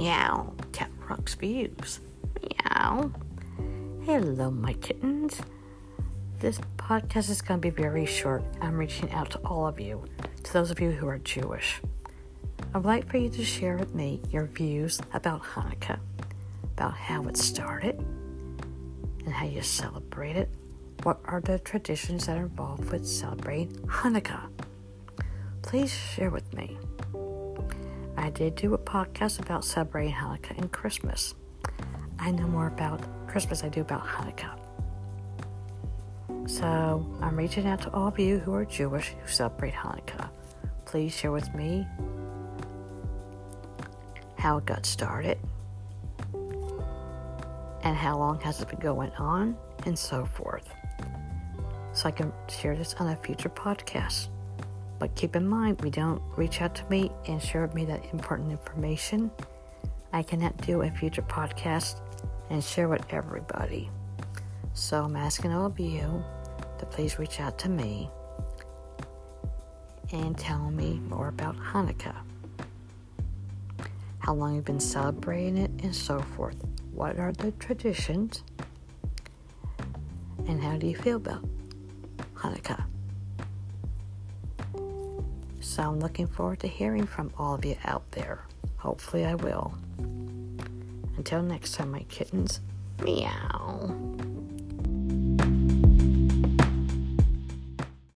Meow. Cat rocks views. Meow. Hello, my kittens. This podcast is going to be very short. I'm reaching out to all of you, to those of you who are Jewish. I'd like for you to share with me your views about Hanukkah, about how it started and how you celebrate it. What are the traditions that are involved with celebrating Hanukkah? Please share with me. I did do a podcast about celebrating Hanukkah and Christmas. I know more about Christmas than I do about Hanukkah. So, I'm reaching out to all of you who are Jewish who celebrate Hanukkah. Please share with me how it got started, and how long has it been going on, and so forth. So I can share this on a future podcast. But keep in mind, we don't reach out to me and share with me that important information. I cannot do a future podcast and share with everybody. So I'm asking all of you to please reach out to me and tell me more about Hanukkah. How long you've been celebrating it and so forth. What are the traditions? And how do you feel about Hanukkah? So I'm looking forward to hearing from all of you out there. Hopefully I will. Until next time, my kittens. Meow.